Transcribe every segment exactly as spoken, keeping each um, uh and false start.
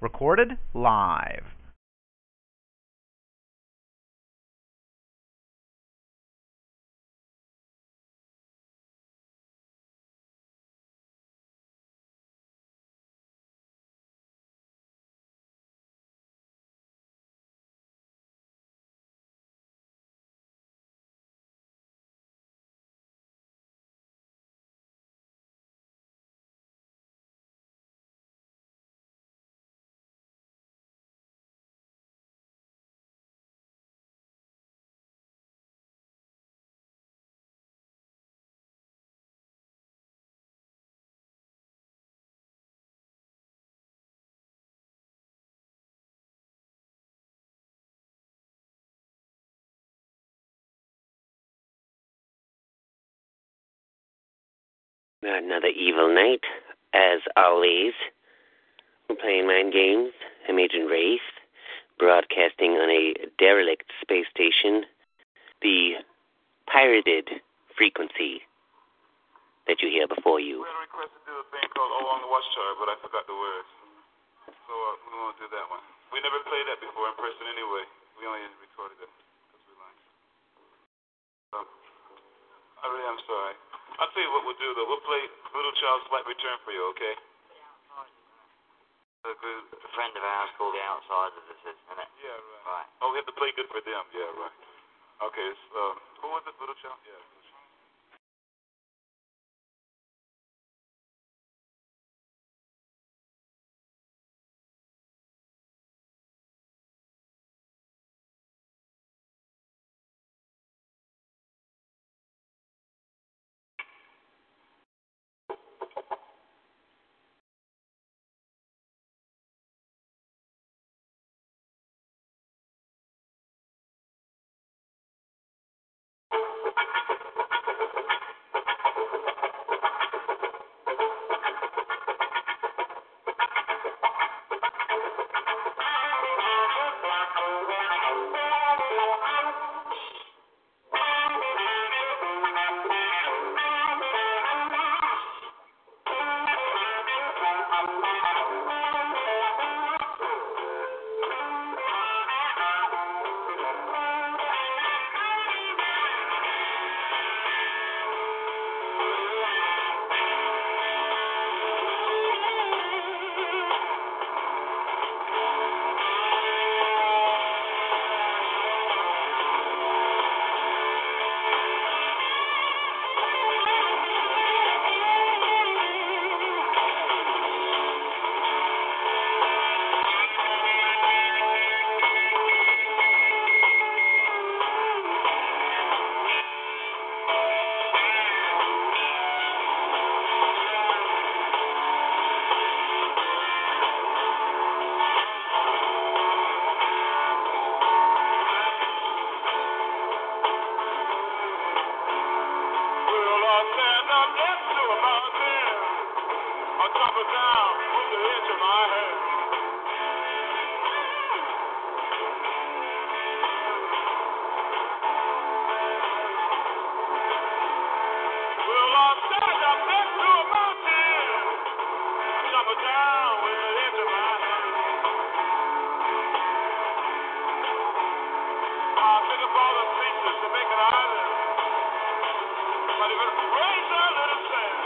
Recorded live. Another evil night, as always. We're playing Mind Games. I'm Agent Wraith, broadcasting on a derelict space station, the pirated frequency that you hear before you. We had a request to do a thing called "Oh on the Watchtower," but I forgot the words, so uh, we won't do that one. We never played that before in person anyway. We only recorded it because we like. So, I really am sorry. I'll tell you what we'll do, though. We'll play Little Child's Slight Return for you, okay? Yeah. A, group, a friend of ours called the Outsiders, isn't it? Yeah, right. right. Oh, we have to play good for them. Yeah, right. Okay, so who was it, Little Child? Yeah. Raise our little sand.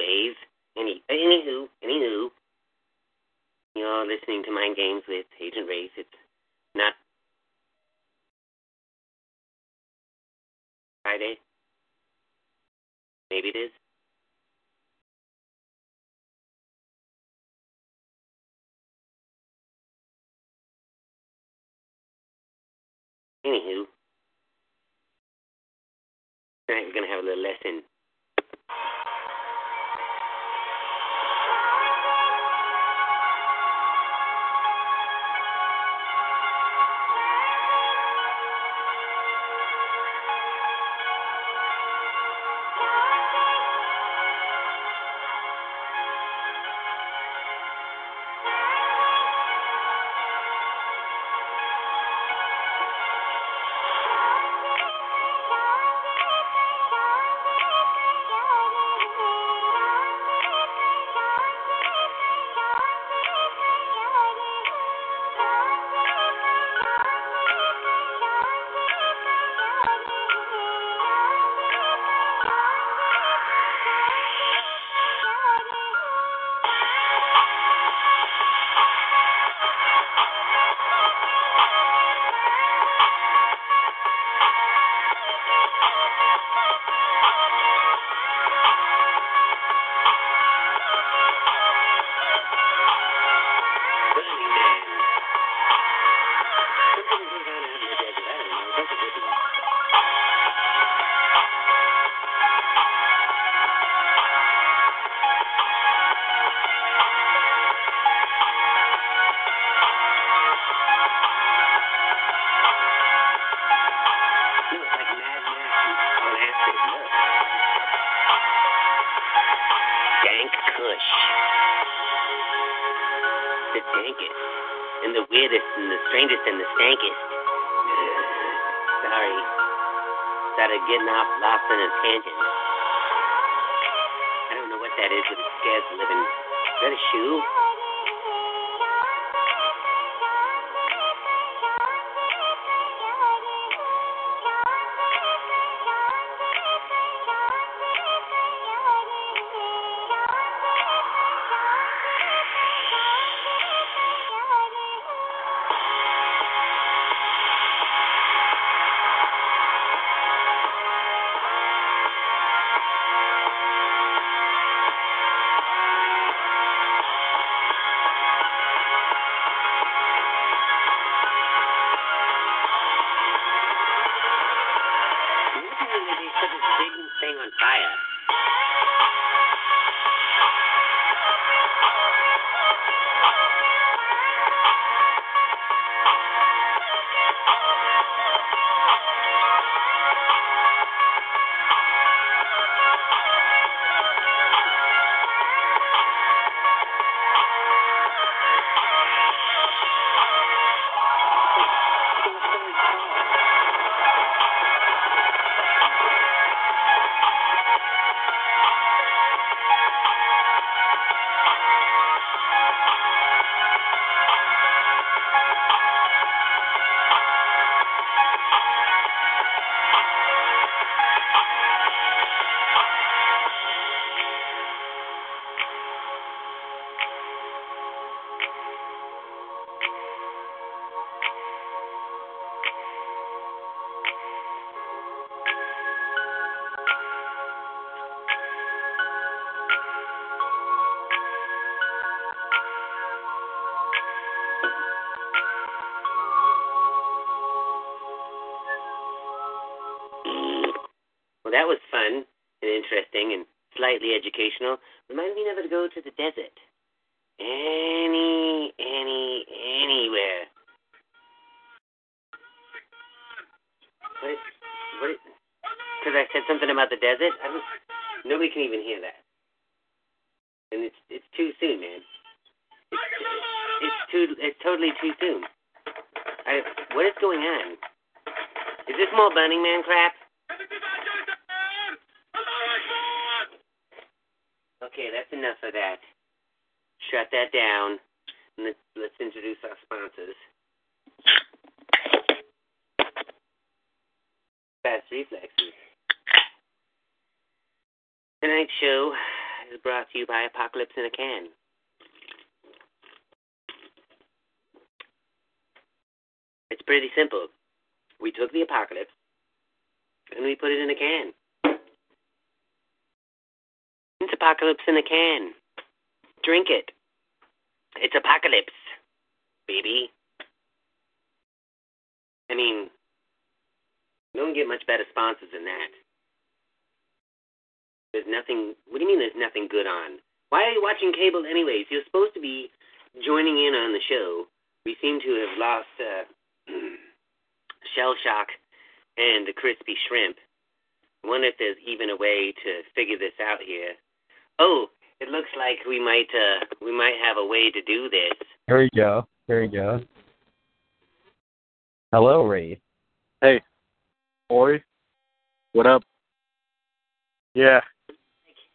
Anyways, any anywho, anywho, you're listening to Mind Games with Agent Wraith. It's not Friday. Maybe it is. Anywho, tonight we're going to have a little lesson. Getting off lost in a tangent. I don't know what that is, but it scares the living. Is that a shoe? Well, that was fun and interesting and slightly educational. Reminds me never to go to the desert. Any, any, anywhere. What? Is, what? Because I said something about the desert? I don't, nobody can even hear that. And it's it's too soon, man. It's, it's too. It's totally too soon. I, what is going on? Is this more Burning Man crap? Okay, that's enough of that. Shut that down, and let's, let's introduce our sponsors. Fast reflexes. Tonight's show is brought to you by Apocalypse in a Can. It's pretty simple. We took the apocalypse and we put it in a can. It's apocalypse in a can. Drink it. It's apocalypse, baby. I mean, don't get much better sponsors than that. There's nothing. What do you mean there's nothing good on? Why are you watching cable anyways? You're supposed to be joining in on the show. We seem to have lost uh, Shell Shock and the Crispy Shrimp. I wonder if there's even a way to figure this out here. Oh, it looks like we might uh, we might have a way to do this. There you go. There you go. Hello, Reed. Hey, Ori. What up? Yeah.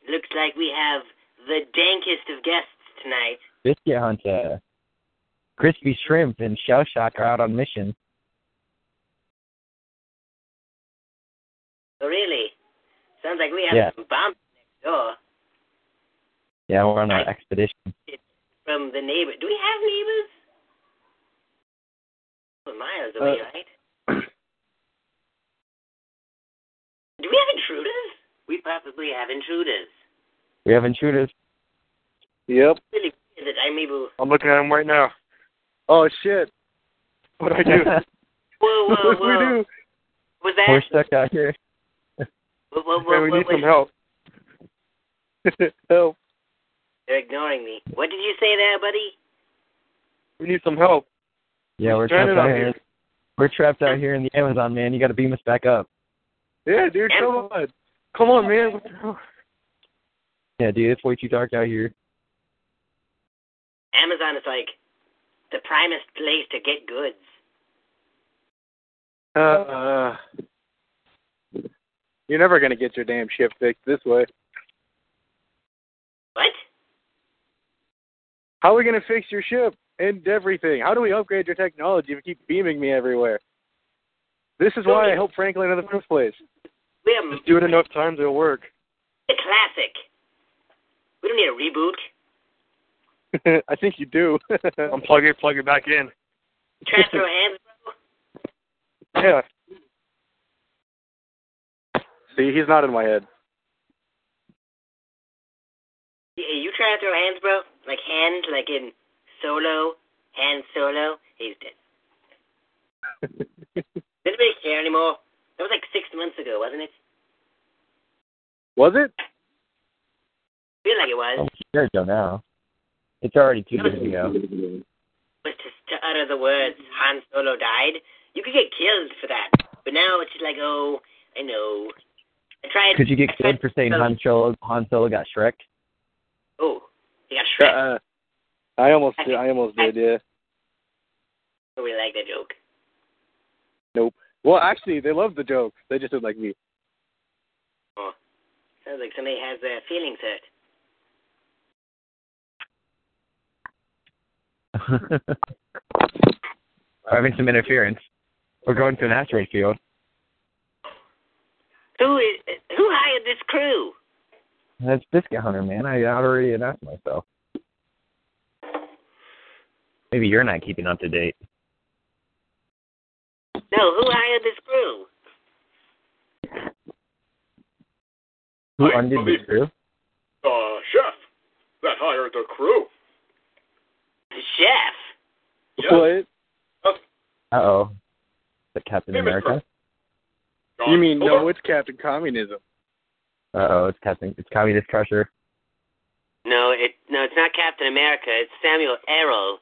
Looks like we have the dankest of guests tonight. Biscuit Hunter, Crispy Shrimp, and Shell Shock are out on mission. Oh, really? Sounds like we have yeah. some bombs next door. Yeah, we're on our expedition. From the neighbor. Do we have neighbors? We're miles away, uh, right? Do we have intruders? We probably have intruders. We have intruders. Yep. It's really weird that I'm able... I'm looking at them right now. Oh, shit. What'd I do? Whoa, whoa, whoa. What'd we do? Was that... We're stuck out here. Whoa, whoa, whoa, we whoa, need whoa, some help. Help. They're ignoring me. What did you say there, buddy? We need some help. Yeah, we're trapped out here. here. We're trapped out here in the Amazon, man. You got to beam us back up. Yeah, dude, Am- come on. Come on, man. What the hell? Yeah, dude, it's way too dark out here. Amazon is like the primest place to get goods. Uh, uh You're never going to get your damn ship fixed this way. What? How are we going to fix your ship and everything? How do we upgrade your technology if you keep beaming me everywhere? This is why I helped Franklin in the first place. Are, Just do it enough times, it'll work. It's a classic. We don't need a reboot. I think you do. Unplug it, plug it back in. Transfer hands, bro? Yeah. See, he's not in my head. Are you trying to throw hands, bro? Like hands, like in Solo, Han Solo? He's dead. Does anybody care anymore? That was like six months ago, wasn't it? Was it? I feel like it was. I'm scared though now. It's already two years ago. But to, to utter the words, Han Solo died, you could get killed for that. But now it's just like, oh, I know. I tried. Could you get killed for saying Han Solo, Han Solo got Shrek? Oh, he got Shrek. Uh, I almost did, I almost did, yeah. Nobody liked that joke. Nope. Well, actually, they love the joke. They just don't like me. Oh. Sounds like somebody has their feelings hurt. We're having some interference. We're going to an asteroid field. Who is? Who hired this crew? That's Biscuit Hunter, man. I already announced myself. Maybe you're not keeping up to date. No, who hired this crew? Who I undid this crew? The chef that hired the crew. The chef? Yes. What? Uh-oh. Is it Captain hey, America? God, you mean, no, on. It's Captain Communism. Uh-oh, it's Captain, it's Communist Crusher. No, it, no, it's not Captain America. It's Samuel Arrow.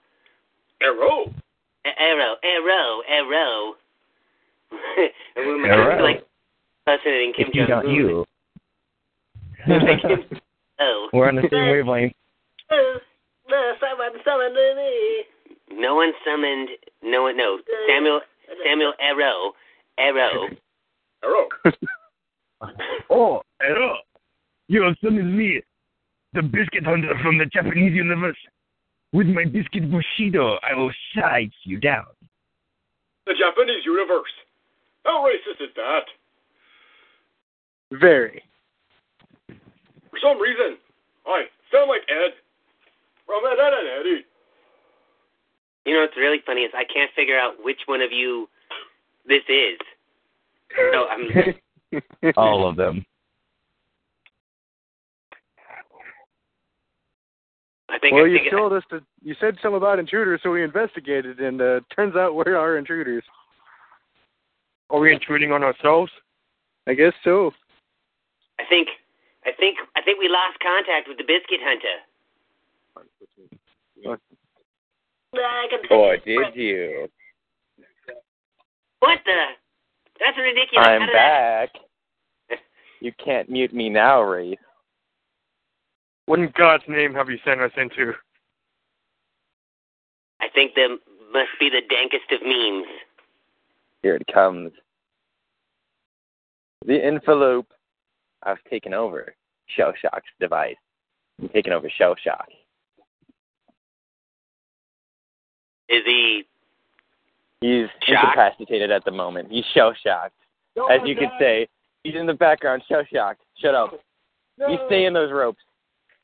Arrow? Arrow, Arrow, Arrow. A woman Arrow. Like fascinating Kim Jong-un. You. Oh. We're on the same wavelength. No one summoned. No one. No. Samuel. Samuel Arrow. Arrow. Arrow. Oh, Arrow. You have summoned me, the biscuit hunter from the Japanese universe. With my biscuit Bushido, I will size you down. The Japanese universe. How racist is that? Very. For some reason, Hi, sound like Ed from Ed and Eddie. You know what's really funny is I can't figure out which one of you this is. So I'm all of them. I think well, I you think told I... us to. You said something about intruders, so we investigated, and uh, turns out we are intruders. Are we intruding on ourselves? I guess so. I think, I think, I think we lost contact with the Biscuit Hunter. Or did you? What the? That's ridiculous. I'm back. I... You can't mute me now, Wraith. What in God's name have you sent us into? I think there must be the dankest of memes. Here it comes. The envelope. I've taken over Shell Shock's device. I'm taking over Shell Shock. Is he? He's shocked? Incapacitated at the moment. He's shell shocked. Oh, as you God. Can say, he's in the background, shell shocked. Shut up. No. You stay in those ropes.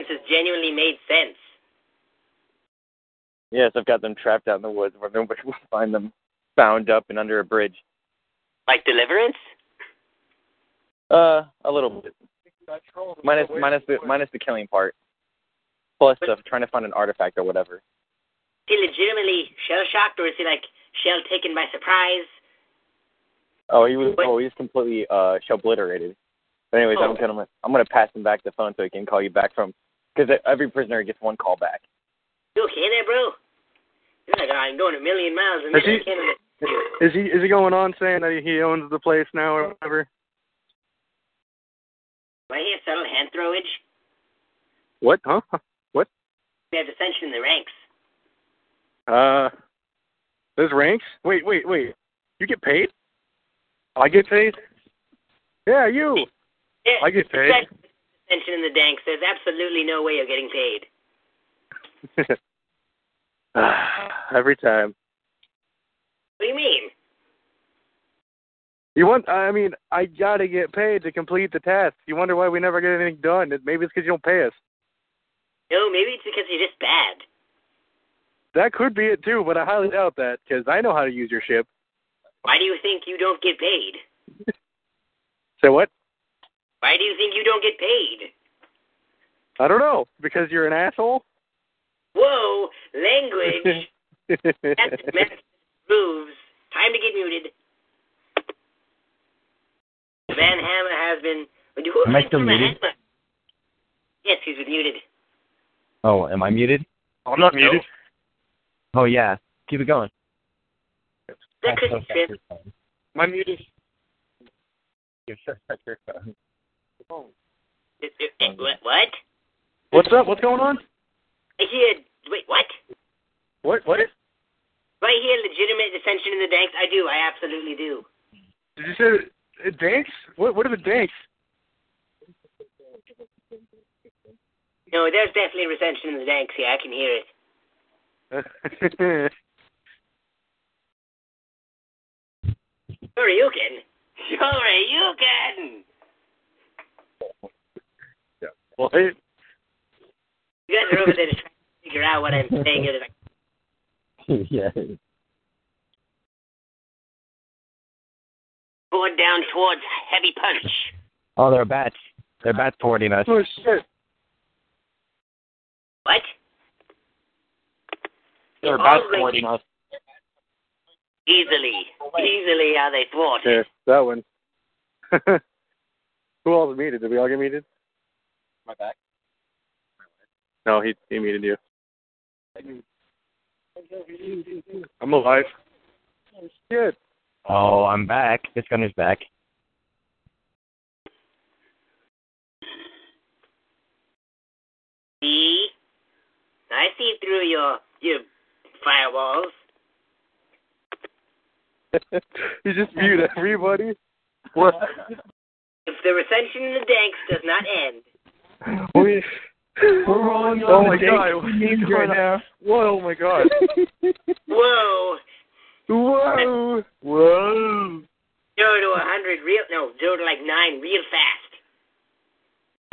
This has genuinely made sense. Yes, I've got them trapped out in the woods where nobody will find them, bound up and under a bridge. Like Deliverance? Uh, a little bit. Minus, minus the, minus the killing part. Plus stuff, trying to find an artifact or whatever. Is he legitimately shell-shocked, or is he, like, shell-taken by surprise? Oh, he was. What? Oh, he's completely uh, shell-obliterated. But anyways, oh. I'm gonna, I'm gonna pass him back the phone so he can call you back from, because every prisoner gets one call back. You okay there, bro? You're like, I'm going a million miles a minute. Is he, I is he, is he going on saying that he owns the place now or whatever? Might he have subtle hand throwage? What? Huh? What? We have dissension in the ranks. Uh, there's ranks? Wait, wait, wait. You get paid? I get paid? Yeah, you. Yeah, I get paid. Dissension in the danks. There's absolutely no way you're getting paid. Every time. What do you mean? You want? I mean, I gotta get paid to complete the task. You wonder why we never get anything done. Maybe it's because you don't pay us. No, maybe it's because you're just bad. That could be it too, but I highly doubt that because I know how to use your ship. Why do you think you don't get paid? Say what? Why do you think you don't get paid? I don't know. Because you're an asshole? Whoa, language. That's message moves. Time to get muted. Van Hammer has been... Am I still muted? Hammer? Yes, he's been muted. Oh, am I muted? I'm not no. muted. Oh, yeah. Keep it going. That Crispy Shrimp. Am I muted? You sure shut your phone. Oh. It, it, it, what? What's up? What's going on? I hear... Wait, what? What? What? Do I hear legitimate dissension in the danks? I do. I absolutely do. Did you say... Danks? What What are the danks? No, there's definitely recension in the danks here. I can hear it. Sure you can. Sure you can. Yeah. Well, hey. You guys are over there just trying to figure out what I'm saying. You're like... Yeah. Board down towards heavy punch. Oh, they're bats. They're bat boarding us. Oh, shit. What? They're bat boarding us. Easily. Easily are they thwarted. There, that one. Who all was muted? Did we all get muted? My back. No, he, he muted you. I'm alive. Oh, shit. Oh, I'm back. This gunner's back. See? I see through your your firewalls. You just mute everybody? What? If the recension in the danks does not end. We, we're rolling on oh the danks right now. Whoa, oh my God. Whoa. Whoa! Whoa! Zero to a hundred real, no, zero to like nine real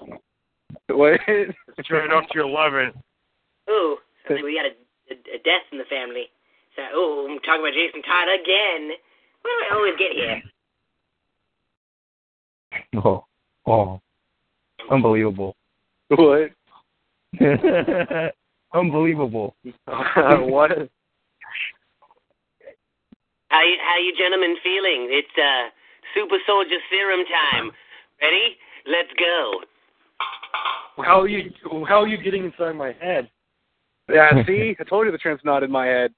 fast. What? Straight off to eleven. Ooh, like we got a, a, a death in the family. So, ooh, I'm talking about Jason Todd again. Why do I always get here? Oh, oh, unbelievable! What? Unbelievable! What? How you, how you gentlemen feeling? It's uh, Super Soldier Serum time. Ready? Let's go. How are you? How are you getting inside my head? Yeah, see, I told you the tramp's not in my head.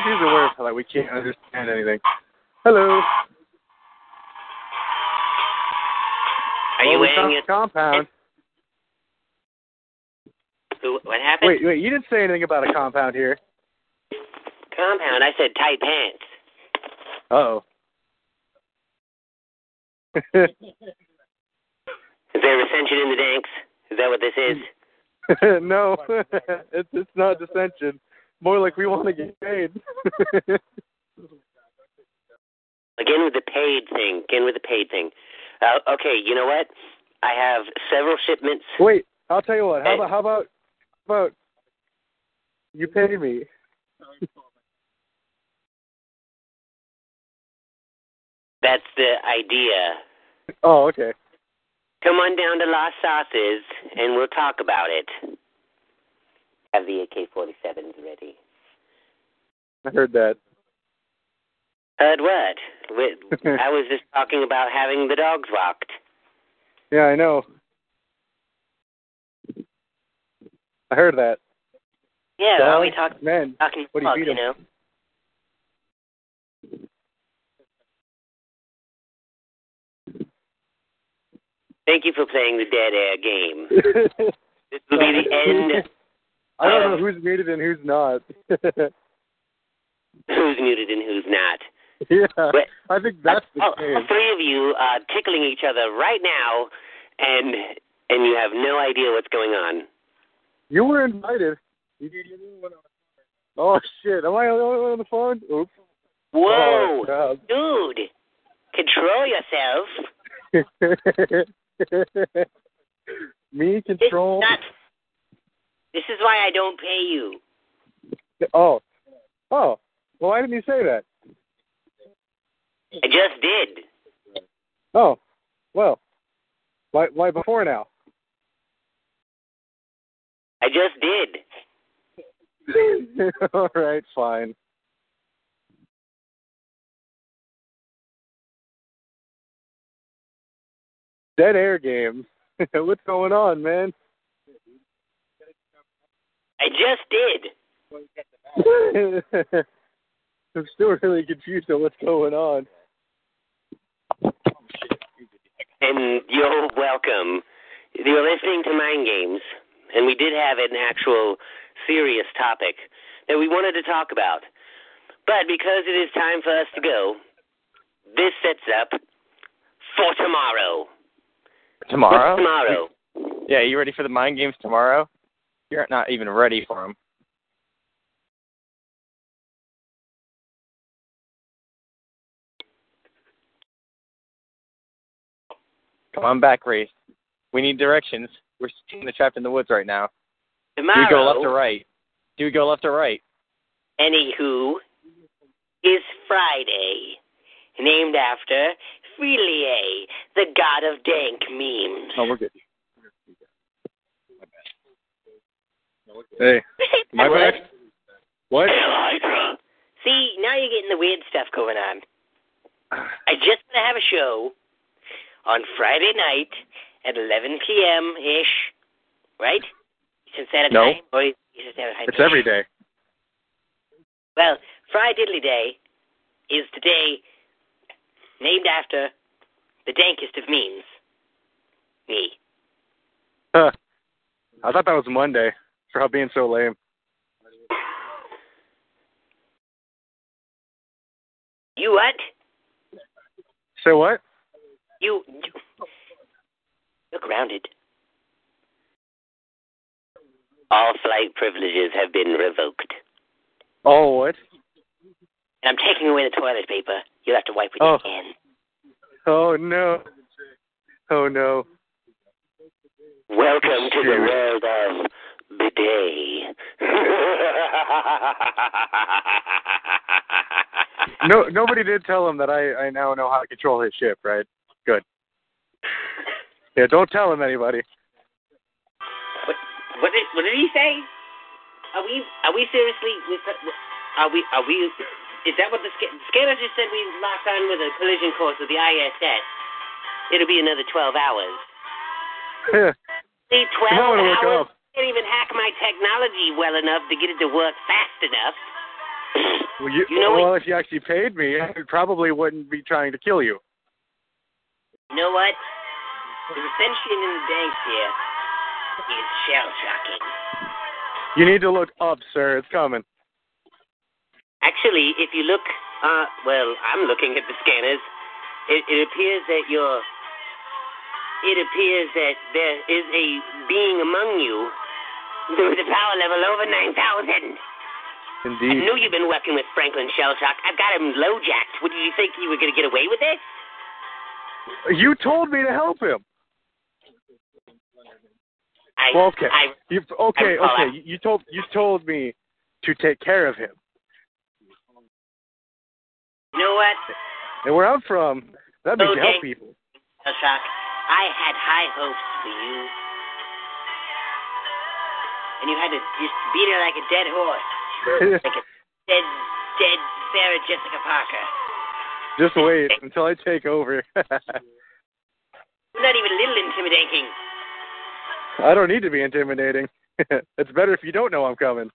These are words that we can't understand anything. Hello. Are you in your compound? Who, what happened? Wait, wait. You didn't say anything about a compound here. Compound? I said tight pants. Uh-oh. Is there dissension in the danks? Is that what this is? No. it's, it's not dissension. More like we want to get paid. Again with the paid thing. Again with the paid thing. Uh, okay, you know what? I have several shipments. Wait, I'll tell you what. How about how about, how about you pay me? That's the idea. Oh, okay. Come on down to Las Sauces, and we'll talk about it. Have the A K forty-sevens ready. I heard that. Heard what? I was just talking about having the dogs walked. Yeah, I know. I heard that. Yeah, well, we talk, man, talking what talk, do you, beat you know. Thank you for playing the dead air game. This will be the end. I don't know who's muted and who's not. Who's muted and who's not. Yeah, but I think that's the all, all three of you are tickling each other right now, and and you have no idea what's going on. You were invited. Oh, shit. Am I the only one on the phone? Oops. Whoa. Oh, dude. Control yourself. Me, control. It's not- This is why I don't pay you. Oh. Oh. Well, why didn't you say that? I just did. Oh. Well. Why, why before now? I just did. All right, fine. Dead air game. What's going on, man? I just did. I'm still really confused on what's going on. And you're welcome. You're listening to Mind Games, and we did have an actual serious topic that we wanted to talk about. But because it is time for us to go, this sets up for tomorrow. Tomorrow? What's tomorrow. Yeah, you ready for the Mind Games tomorrow? You're not even ready for them. Come on back, Wraith. We need directions. We're trapped in the woods right now. Tomorrow, do we go left or right? Do we go left or right? Anywho, is Friday, named after Freelier, the god of dank memes. Oh, we're good. Hey, am I back? What? See, now you're getting the weird stuff going on. I just want to have a show on Friday night at eleven p.m.-ish, right? Since that no. time? Or it's time? Every day. Well, Frididdly Day is the day named after the dankest of memes. Me. Huh. I thought that was Monday. For how being so lame. You what? Say what? You, you you're grounded. All flight privileges have been revoked. Oh, what? And I'm taking away the toilet paper. You'll have to wipe with oh. your hand. Oh no! Oh no! Welcome to the world of bidet. No, nobody did tell him that I, I now know how to control his ship, right? Good. Yeah, don't tell him anybody. What, what did what did he say? Are we are we seriously? Are we are we? Is that what the, the scanner just said? We locked on with a collision course with the I S S. It'll be another twelve hours. Yeah. See, twelve hours. Wake up. I can't even hack my technology well enough to get it to work fast enough. Well, you, you know well if you actually paid me, I probably wouldn't be trying to kill you. You know what? The recension in the banks here is shell-shocking. You need to look up, sir. It's coming. Actually, if you look, uh, well, I'm looking at the scanners. It, it appears that you're... It appears that there is a being among you with a power level over nine thousand. Indeed. I knew you've been working with Franklin Shell Shock. I've got him low-jacked. What, did you think you were going to get away with it? You told me to help him. I, well, okay. I, You've, okay, I okay. You told, you told me to take care of him. You know what? And where I'm from, that means okay. help people. Shell Shock. I had high hopes for you, and you had to just beat her like a dead horse, like a dead, dead Sarah Jessica Parker. Just wait until I take over. You're not even a little intimidating. I don't need to be intimidating. It's better if you don't know I'm coming.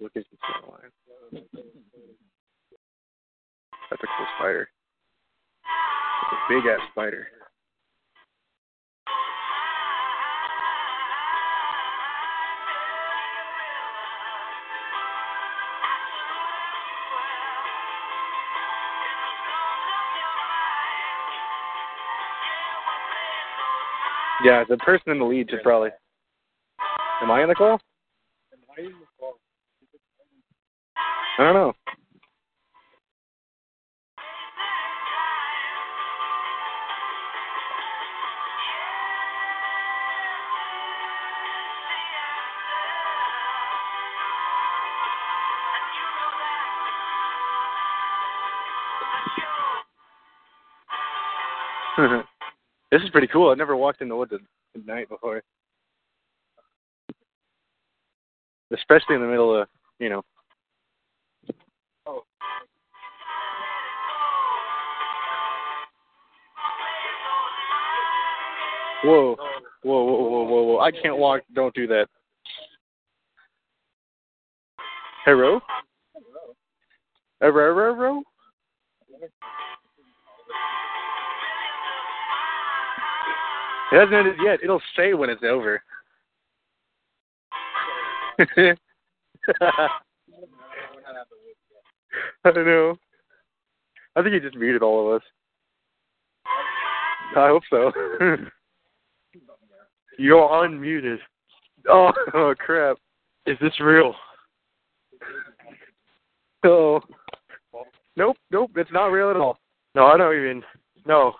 Location line. That's a cool spider. That's a big ass spider. Yeah, the person in the lead should probably. Am I in the call? I don't know. This is pretty cool. I've never walked in the woods at night before. Especially in the middle of, you know. Oh. Whoa. Whoa, whoa, whoa, whoa, whoa. I can't walk. Don't do that. Hello? Hello. Hello, hello? It hasn't ended yet. It'll say when it's over. I don't know. I think he just muted all of us. I hope so. You're unmuted. Oh, oh, crap. Is this real? Oh. Nope, nope, it's not real at all. No, I don't even. No.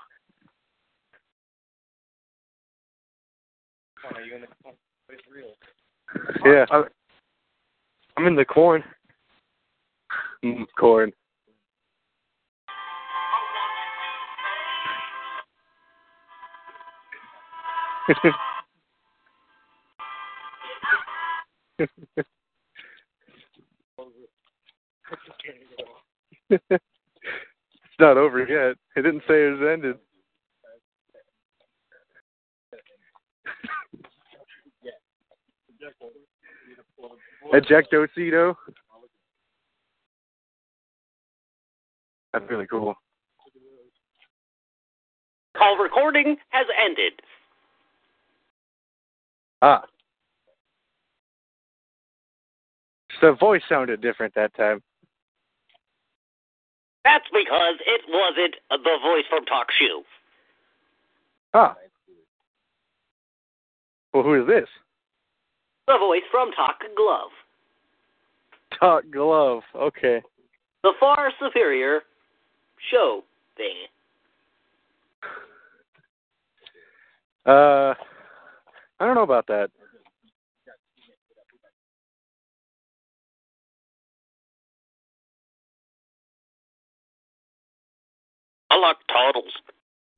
Are you in the corn? It's real. Yeah. I'm, I'm in the corn. Mm, corn. It's not over yet. It didn't say it was ended. Ejectocito. That's really cool. Call recording has ended. Ah. So the voice sounded different that time. That's because it wasn't the voice from TalkShoe. Ah. Well, who is this? The voice from Talk Glove. Talk Glove, okay. The far superior show thing. Uh, I don't know about that. I like turtles.